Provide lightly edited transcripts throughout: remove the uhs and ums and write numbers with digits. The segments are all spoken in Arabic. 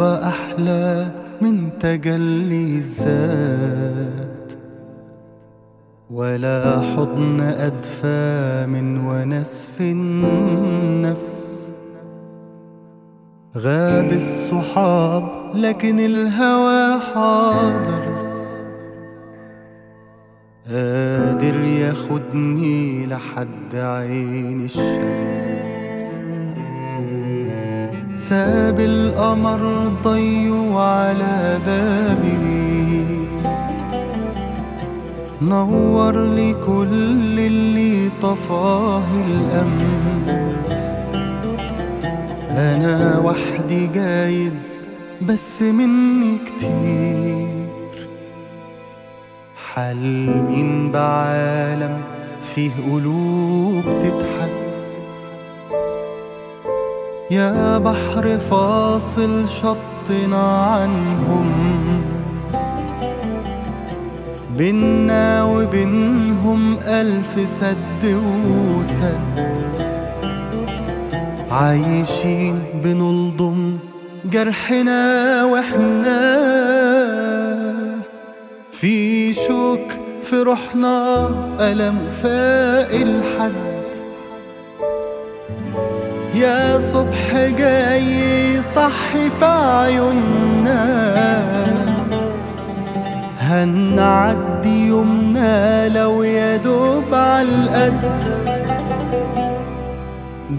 الرضا أحلى من تجلي الذات، ولا حضن أدفى من ونس في النفس. غاب الصحاب لكن الهوى حاضر، قادر ياخدني لحد عين الشمس. ساب القمر ضيّه على بابي، نور لي كل اللي طفاه الأمس. أنا وحدي جايز بس مني كتير، حلمين بعالم فيه قلوب تتحس. يا بحر فاصل شطنا عنهم، بينا وبينهم ألف سد وسد. عايشين بنلضم جرحنا واحنا في شوك في روحنا، ألم فاق الحد. يا صبح جاي صحي في عيوننا، هنعدي يومنا لو يدوب عالقد.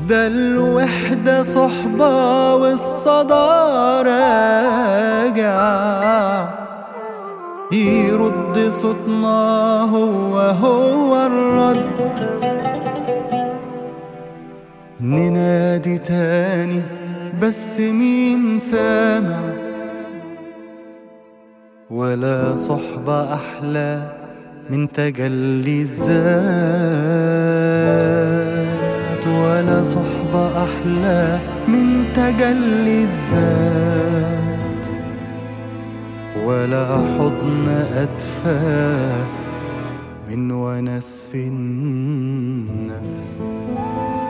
ده الوحدة صحبة والصدى راجع، يرد صوتنا هو الرد. ننادي تاني بس مين سامع؟ ولا صحبة أحلى من تجلي الذات، ولا صحبة أحلى من تجلي الذات، ولا حضن أدفى من ونس في النفس.